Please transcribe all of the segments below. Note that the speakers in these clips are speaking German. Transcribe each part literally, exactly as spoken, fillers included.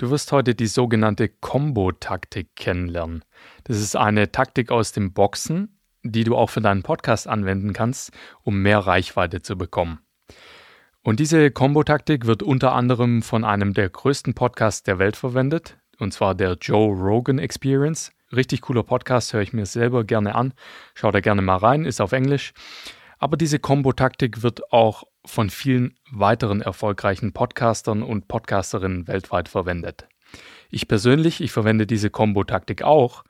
Du wirst heute die sogenannte Combo-Taktik kennenlernen. Das ist eine Taktik aus dem Boxen, die du auch für deinen Podcast anwenden kannst, um mehr Reichweite zu bekommen. Und diese Combo-Taktik wird unter anderem von einem der größten Podcasts der Welt verwendet, und zwar der Joe Rogan Experience. Richtig cooler Podcast, höre ich mir selber gerne an. Schau da gerne mal rein, ist auf Englisch. Aber diese Combo-Taktik wird auch von vielen weiteren erfolgreichen Podcastern und Podcasterinnen weltweit verwendet. Ich persönlich, ich verwende diese Combo-Taktik auch.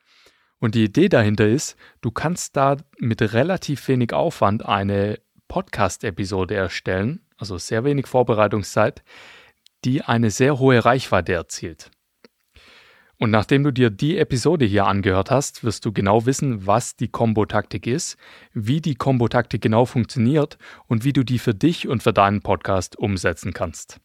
Und die Idee dahinter ist, du kannst da mit relativ wenig Aufwand eine Podcast-Episode erstellen, also sehr wenig Vorbereitungszeit, die eine sehr hohe Reichweite erzielt. Und nachdem du dir die Episode hier angehört hast, wirst du genau wissen, was die Combo-Taktik ist, wie die Combo-Taktik genau funktioniert und wie du die für dich und für deinen Podcast umsetzen kannst.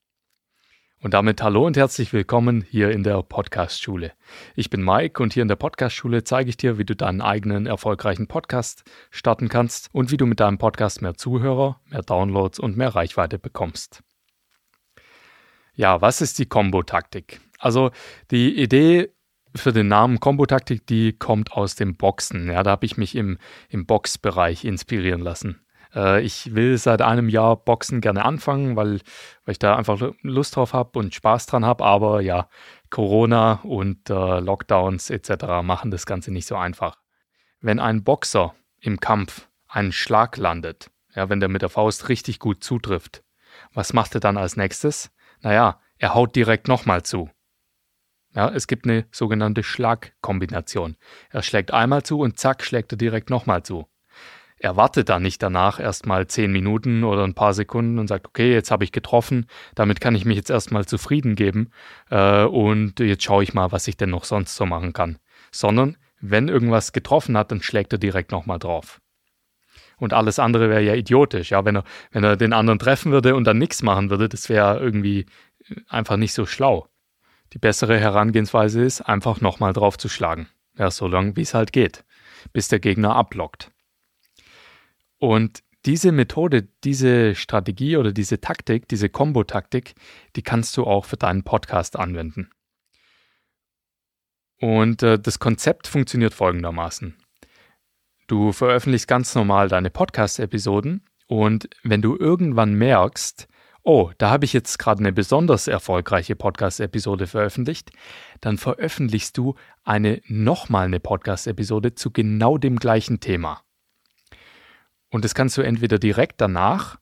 Und damit hallo und herzlich willkommen hier in der Podcast-Schule. Ich bin Mike und hier in der Podcast-Schule zeige ich dir, wie du deinen eigenen erfolgreichen Podcast starten kannst und wie du mit deinem Podcast mehr Zuhörer, mehr Downloads und mehr Reichweite bekommst. Ja, was ist die Combo-Taktik? Also die Idee für den Namen Combo-Taktik, die kommt aus dem Boxen. Ja, da habe ich mich im, im Box-Bereich inspirieren lassen. Äh, ich will seit einem Jahr Boxen gerne anfangen, weil, weil ich da einfach Lust drauf habe und Spaß dran habe. Aber ja, Corona und äh, Lockdowns et cetera machen das Ganze nicht so einfach. Wenn ein Boxer im Kampf einen Schlag landet, ja, wenn der mit der Faust richtig gut zutrifft, was macht er dann als nächstes? Naja, er haut direkt nochmal zu. Ja, es gibt eine sogenannte Schlagkombination. Er schlägt einmal zu und zack, schlägt er direkt nochmal zu. Er wartet dann nicht danach erstmal zehn Minuten oder ein paar Sekunden und sagt, okay, jetzt habe ich getroffen, damit kann ich mich jetzt erstmal zufrieden geben äh, und jetzt schaue ich mal, was ich denn noch sonst so machen kann. Sondern, wenn irgendwas getroffen hat, dann schlägt er direkt nochmal drauf. Und alles andere wäre ja idiotisch. Ja, wenn er, wenn er den anderen treffen würde und dann nichts machen würde, das wäre irgendwie einfach nicht so schlau. Die bessere Herangehensweise ist, einfach nochmal drauf zu schlagen. Ja, so lange, wie es halt geht, bis der Gegner abblockt. Und diese Methode, diese Strategie oder diese Taktik, diese Combo-Taktik, die kannst du auch für deinen Podcast anwenden. Und äh, das Konzept funktioniert folgendermaßen. Du veröffentlichst ganz normal deine Podcast-Episoden und wenn du irgendwann merkst, oh, da habe ich jetzt gerade eine besonders erfolgreiche Podcast-Episode veröffentlicht, dann veröffentlichst du eine nochmal eine Podcast-Episode zu genau dem gleichen Thema. Und das kannst du entweder direkt danach,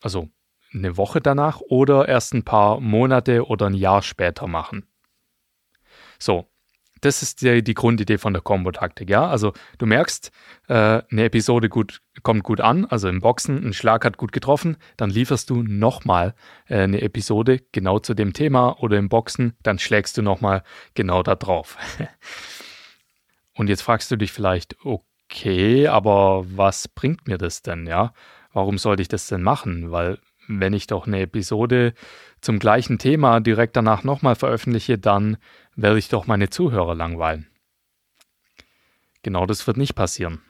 also eine Woche danach, oder erst ein paar Monate oder ein Jahr später machen. So, das ist die, die Grundidee von der Combo-Taktik. Ja? Also du merkst, äh, eine Episode gut, kommt gut an, also im Boxen, ein Schlag hat gut getroffen, dann lieferst du nochmal äh, eine Episode genau zu dem Thema oder im Boxen, dann schlägst du nochmal genau da drauf. Und jetzt fragst du dich vielleicht, okay, aber was bringt mir das denn? Ja? Warum sollte ich das denn machen? Weil wenn ich doch eine Episode zum gleichen Thema direkt danach nochmal veröffentliche, dann werde ich doch meine Zuhörer langweilen. Genau das wird nicht passieren,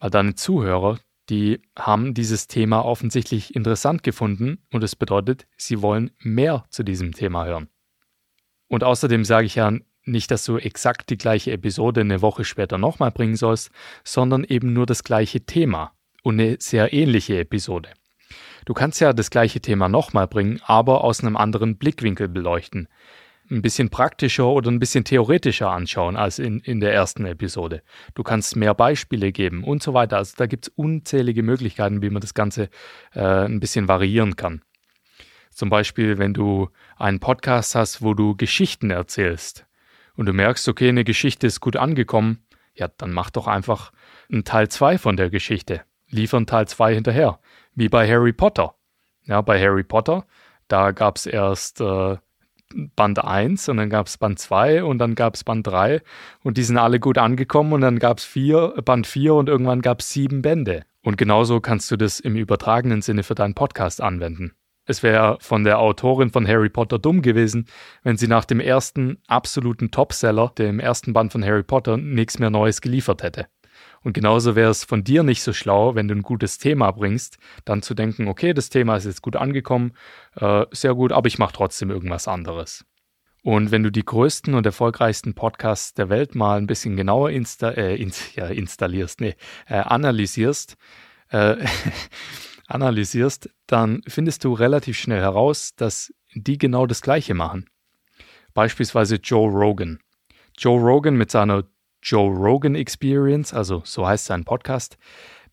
weil deine Zuhörer, die haben dieses Thema offensichtlich interessant gefunden und das bedeutet, sie wollen mehr zu diesem Thema hören. Und außerdem sage ich ja nicht, dass du exakt die gleiche Episode eine Woche später nochmal bringen sollst, sondern eben nur das gleiche Thema und eine sehr ähnliche Episode. Du kannst ja das gleiche Thema nochmal bringen, aber aus einem anderen Blickwinkel beleuchten. Ein bisschen praktischer oder ein bisschen theoretischer anschauen als in, in der ersten Episode. Du kannst mehr Beispiele geben und so weiter. Also da gibt es unzählige Möglichkeiten, wie man das Ganze äh, ein bisschen variieren kann. Zum Beispiel, wenn du einen Podcast hast, wo du Geschichten erzählst und du merkst, okay, eine Geschichte ist gut angekommen, ja, dann mach doch einfach einen Teil zwei von der Geschichte. Liefer einen Teil zwei hinterher. Wie bei Harry Potter. Ja, bei Harry Potter, da gab es erst äh, Band eins und dann gab es Band zwei und dann gab es Band drei und die sind alle gut angekommen und dann gab es Band vier und irgendwann gab es sieben Bände. Und genauso kannst du das im übertragenen Sinne für deinen Podcast anwenden. Es wäre von der Autorin von Harry Potter dumm gewesen, wenn sie nach dem ersten absoluten Topseller, dem ersten Band von Harry Potter, nichts mehr Neues geliefert hätte. Und genauso wäre es von dir nicht so schlau, wenn du ein gutes Thema bringst, dann zu denken, okay, das Thema ist jetzt gut angekommen, äh, sehr gut, aber ich mache trotzdem irgendwas anderes. Und wenn du die größten und erfolgreichsten Podcasts der Welt mal ein bisschen genauer insta äh, ins, ja, installierst, nee, äh, analysierst, äh, analysierst, dann findest du relativ schnell heraus, dass die genau das Gleiche machen. Beispielsweise Joe Rogan. Joe Rogan mit seiner Joe Rogan Experience, also so heißt sein Podcast,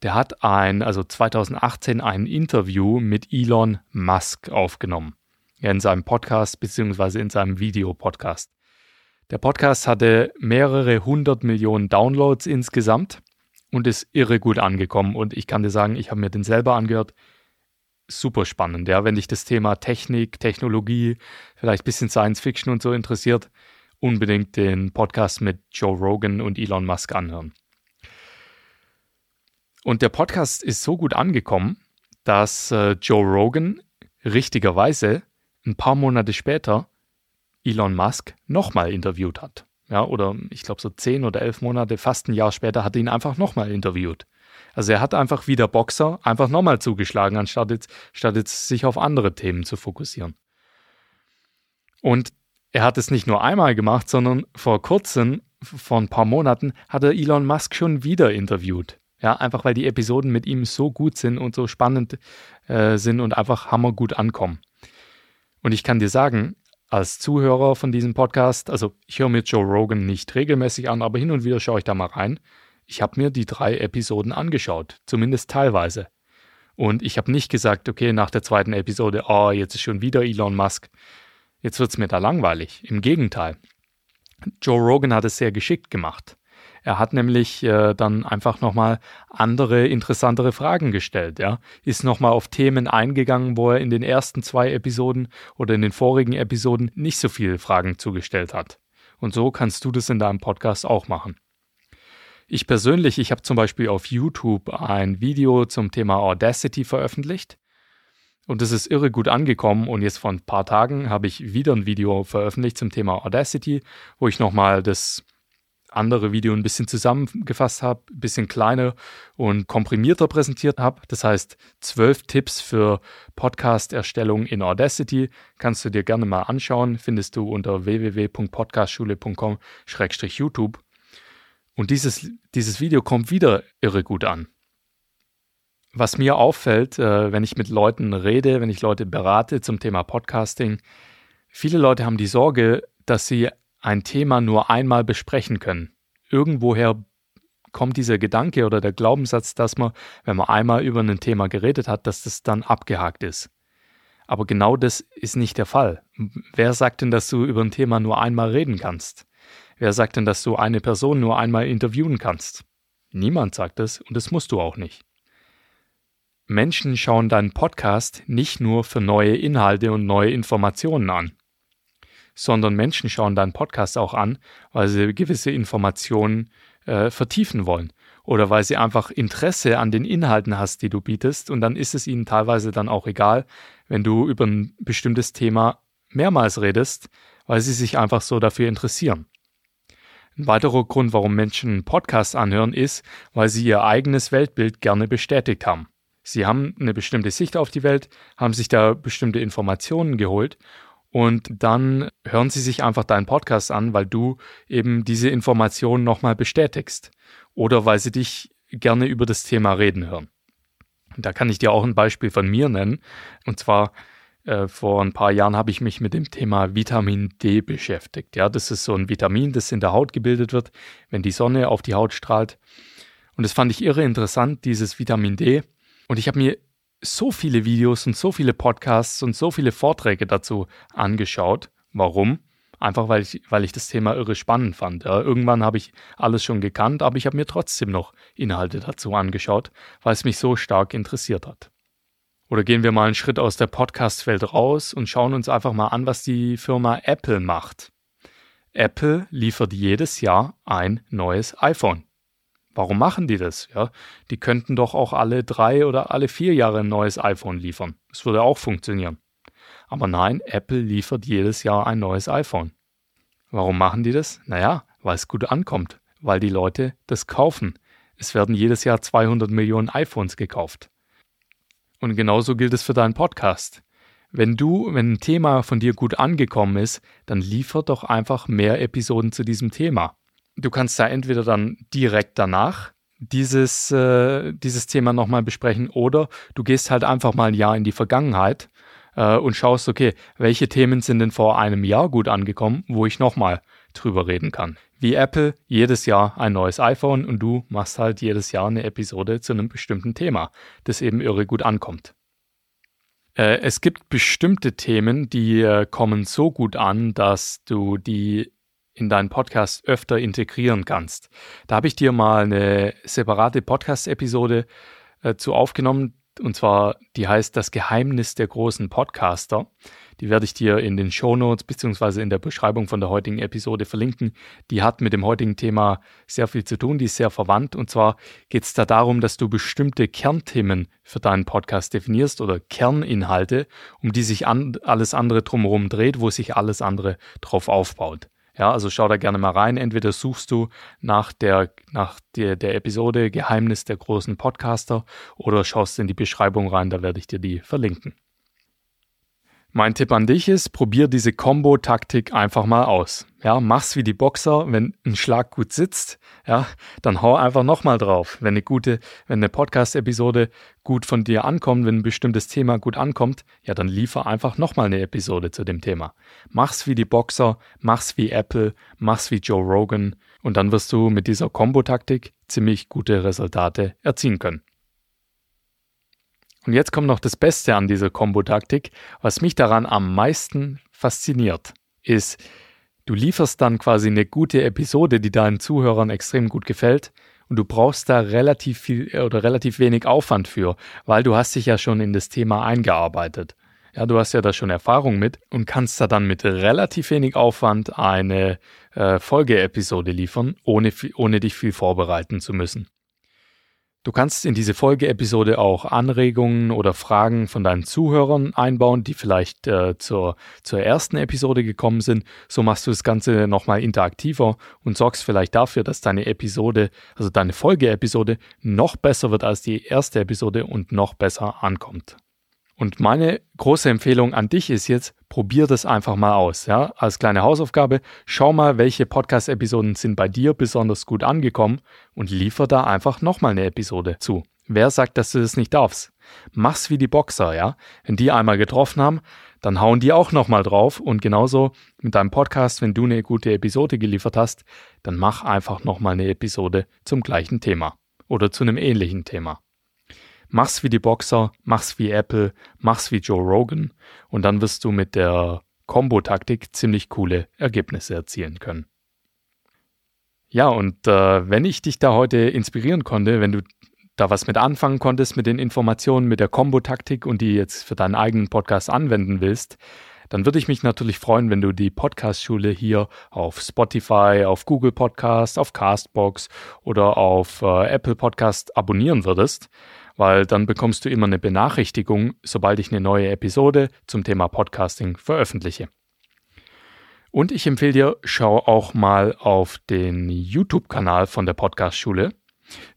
der hat ein, also zweitausendachtzehn ein Interview mit Elon Musk aufgenommen. In seinem Podcast bzw. in seinem Videopodcast. Der Podcast hatte mehrere hundert Millionen Downloads insgesamt und ist irre gut angekommen. Und ich kann dir sagen, ich habe mir den selber angehört. Super spannend, ja, wenn dich das Thema Technik, Technologie, vielleicht ein bisschen Science Fiction und so interessiert, unbedingt den Podcast mit Joe Rogan und Elon Musk anhören. Und der Podcast ist so gut angekommen, dass äh, Joe Rogan richtigerweise ein paar Monate später Elon Musk nochmal interviewt hat. Ja, oder ich glaube so zehn oder elf Monate, fast ein Jahr später, hat er ihn einfach nochmal interviewt. Also er hat einfach wie der Boxer einfach nochmal zugeschlagen, anstatt jetzt, statt jetzt sich auf andere Themen zu fokussieren. Und er hat es nicht nur einmal gemacht, sondern vor kurzem, vor ein paar Monaten, hat er Elon Musk schon wieder interviewt. Ja, einfach weil die Episoden mit ihm so gut sind und so spannend äh, sind und einfach hammergut ankommen. Und ich kann dir sagen, als Zuhörer von diesem Podcast, also ich höre mir Joe Rogan nicht regelmäßig an, aber hin und wieder schaue ich da mal rein. Ich habe mir die drei Episoden angeschaut, zumindest teilweise. Und ich habe nicht gesagt, okay, nach der zweiten Episode, oh, jetzt ist schon wieder Elon Musk. Jetzt wird es mir da langweilig. Im Gegenteil. Joe Rogan hat es sehr geschickt gemacht. Er hat nämlich äh, dann einfach nochmal andere, interessantere Fragen gestellt. Ja? Ist nochmal auf Themen eingegangen, wo er in den ersten zwei Episoden oder in den vorigen Episoden nicht so viele Fragen zugestellt hat. Und so kannst du das in deinem Podcast auch machen. Ich persönlich, ich habe zum Beispiel auf YouTube ein Video zum Thema Audacity veröffentlicht. Und das ist irre gut angekommen und jetzt vor ein paar Tagen habe ich wieder ein Video veröffentlicht zum Thema Audacity, wo ich nochmal das andere Video ein bisschen zusammengefasst habe, ein bisschen kleiner und komprimierter präsentiert habe. Das heißt, zwölf Tipps für Podcast-Erstellung in Audacity kannst du dir gerne mal anschauen. Findest du unter w w w punkt podcast schule punkt com slash youtube. Und dieses, dieses Video kommt wieder irre gut an. Was mir auffällt, wenn ich mit Leuten rede, wenn ich Leute berate zum Thema Podcasting, viele Leute haben die Sorge, dass sie ein Thema nur einmal besprechen können. Irgendwoher kommt dieser Gedanke oder der Glaubenssatz, dass man, wenn man einmal über ein Thema geredet hat, dass das dann abgehakt ist. Aber genau das ist nicht der Fall. Wer sagt denn, dass du über ein Thema nur einmal reden kannst? Wer sagt denn, dass du eine Person nur einmal interviewen kannst? Niemand sagt das und das musst du auch nicht. Menschen schauen deinen Podcast nicht nur für neue Inhalte und neue Informationen an, sondern Menschen schauen deinen Podcast auch an, weil sie gewisse Informationen äh, vertiefen wollen oder weil sie einfach Interesse an den Inhalten hast, die du bietest und dann ist es ihnen teilweise dann auch egal, wenn du über ein bestimmtes Thema mehrmals redest, weil sie sich einfach so dafür interessieren. Ein weiterer Grund, warum Menschen einen Podcast anhören, ist, weil sie ihr eigenes Weltbild gerne bestätigt haben. Sie haben eine bestimmte Sicht auf die Welt, haben sich da bestimmte Informationen geholt und dann hören sie sich einfach deinen Podcast an, weil du eben diese Informationen nochmal bestätigst oder weil sie dich gerne über das Thema reden hören. Da kann ich dir auch ein Beispiel von mir nennen. Und zwar äh, vor ein paar Jahren habe ich mich mit dem Thema Vitamin D beschäftigt. Ja, das ist so ein Vitamin, das in der Haut gebildet wird, wenn die Sonne auf die Haut strahlt. Und das fand ich irre interessant, dieses Vitamin D. Und ich habe mir so viele Videos und so viele Podcasts und so viele Vorträge dazu angeschaut. Warum? Einfach, weil ich, weil ich das Thema irre spannend fand. Ja, irgendwann habe ich alles schon gekannt, aber ich habe mir trotzdem noch Inhalte dazu angeschaut, weil es mich so stark interessiert hat. Oder gehen wir mal einen Schritt aus der Podcast-Welt raus und schauen uns einfach mal an, was die Firma Apple macht. Apple liefert jedes Jahr ein neues iPhone. Warum machen die das? Ja, die könnten doch auch alle drei oder alle vier Jahre ein neues iPhone liefern. Das würde auch funktionieren. Aber nein, Apple liefert jedes Jahr ein neues iPhone. Warum machen die das? Naja, weil es gut ankommt, weil die Leute das kaufen. Es werden jedes Jahr zweihundert Millionen iPhones gekauft. Und genauso gilt es für deinen Podcast. Wenn du, wenn ein Thema von dir gut angekommen ist, dann liefer doch einfach mehr Episoden zu diesem Thema. Du kannst da entweder dann direkt danach dieses, äh, dieses Thema nochmal besprechen oder du gehst halt einfach mal ein Jahr in die Vergangenheit äh, und schaust, okay, welche Themen sind denn vor einem Jahr gut angekommen, wo ich nochmal drüber reden kann. Wie Apple, jedes Jahr ein neues iPhone und du machst halt jedes Jahr eine Episode zu einem bestimmten Thema, das eben irre gut ankommt. Äh, es gibt bestimmte Themen, die äh, kommen so gut an, dass du die in deinen Podcast öfter integrieren kannst. Da habe ich dir mal eine separate Podcast-Episode äh, zu aufgenommen, und zwar, die heißt Das Geheimnis der großen Podcaster. Die werde ich dir in den Shownotes bzw. in der Beschreibung von der heutigen Episode verlinken. Die hat mit dem heutigen Thema sehr viel zu tun, die ist sehr verwandt. Und zwar geht es da darum, dass du bestimmte Kernthemen für deinen Podcast definierst oder Kerninhalte, um die sich an, alles andere drumherum dreht, wo sich alles andere drauf aufbaut. Ja, also schau da gerne mal rein. Entweder suchst du nach der, nach der, der Episode Geheimnis der großen Podcaster oder schaust in die Beschreibung rein, da werde ich dir die verlinken. Mein Tipp an dich ist, probier diese Combo-Taktik einfach mal aus. Ja, mach's wie die Boxer, wenn ein Schlag gut sitzt, ja, dann hau einfach nochmal drauf. Wenn eine gute, wenn eine Podcast-Episode gut von dir ankommt, wenn ein bestimmtes Thema gut ankommt, ja, dann liefer einfach nochmal eine Episode zu dem Thema. Mach's wie die Boxer, mach's wie Apple, mach's wie Joe Rogan und dann wirst du mit dieser Combo-Taktik ziemlich gute Resultate erzielen können. Und jetzt kommt noch das Beste an dieser Combo-Taktik. Was mich daran am meisten fasziniert, ist, du lieferst dann quasi eine gute Episode, die deinen Zuhörern extrem gut gefällt und du brauchst da relativ viel oder relativ wenig Aufwand für, weil du hast dich ja schon in das Thema eingearbeitet. Ja, du hast ja da schon Erfahrung mit und kannst da dann mit relativ wenig Aufwand eine äh, Folgeepisode liefern, ohne, ohne dich viel vorbereiten zu müssen. Du kannst in diese Folgeepisode auch Anregungen oder Fragen von deinen Zuhörern einbauen, die vielleicht äh, zur, zur ersten Episode gekommen sind. So machst du das Ganze nochmal interaktiver und sorgst vielleicht dafür, dass deine Episode, also deine Folgeepisode, noch besser wird als die erste Episode und noch besser ankommt. Und meine große Empfehlung an dich ist jetzt, probier das einfach mal aus. Ja? Als kleine Hausaufgabe, schau mal, welche Podcast-Episoden sind bei dir besonders gut angekommen und liefer da einfach nochmal eine Episode zu. Wer sagt, dass du das nicht darfst? Mach's wie die Boxer, ja? Wenn die einmal getroffen haben, dann hauen die auch nochmal drauf. Und genauso mit deinem Podcast, wenn du eine gute Episode geliefert hast, dann mach einfach nochmal eine Episode zum gleichen Thema oder zu einem ähnlichen Thema. Mach's wie die Boxer, mach's wie Apple, mach's wie Joe Rogan und dann wirst du mit der Combo-Taktik ziemlich coole Ergebnisse erzielen können. Ja, und äh, wenn ich dich da heute inspirieren konnte, wenn du da was mit anfangen konntest, mit den Informationen, mit der Combo-Taktik und die jetzt für deinen eigenen Podcast anwenden willst, dann würde ich mich natürlich freuen, wenn du die Podcast-Schule hier auf Spotify, auf Google-Podcast, auf Castbox oder auf äh, Apple Podcast abonnieren würdest, weil dann bekommst du immer eine Benachrichtigung, sobald ich eine neue Episode zum Thema Podcasting veröffentliche. Und ich empfehle dir, schau auch mal auf den YouTube-Kanal von der Podcast-Schule.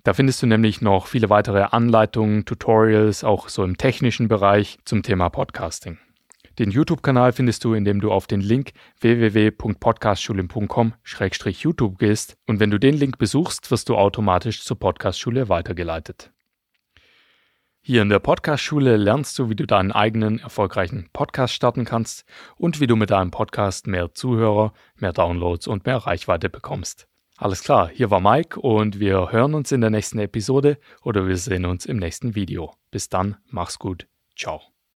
Da findest du nämlich noch viele weitere Anleitungen, Tutorials, auch so im technischen Bereich zum Thema Podcasting. Den YouTube-Kanal findest du, indem du auf den Link w w w punkt podcast schule punkt com slash youtube gehst und wenn du den Link besuchst, wirst du automatisch zur Podcast-Schule weitergeleitet. Hier in der Podcast-Schule lernst du, wie du deinen eigenen erfolgreichen Podcast starten kannst und wie du mit deinem Podcast mehr Zuhörer, mehr Downloads und mehr Reichweite bekommst. Alles klar, hier war Mike und wir hören uns in der nächsten Episode oder wir sehen uns im nächsten Video. Bis dann, mach's gut, ciao.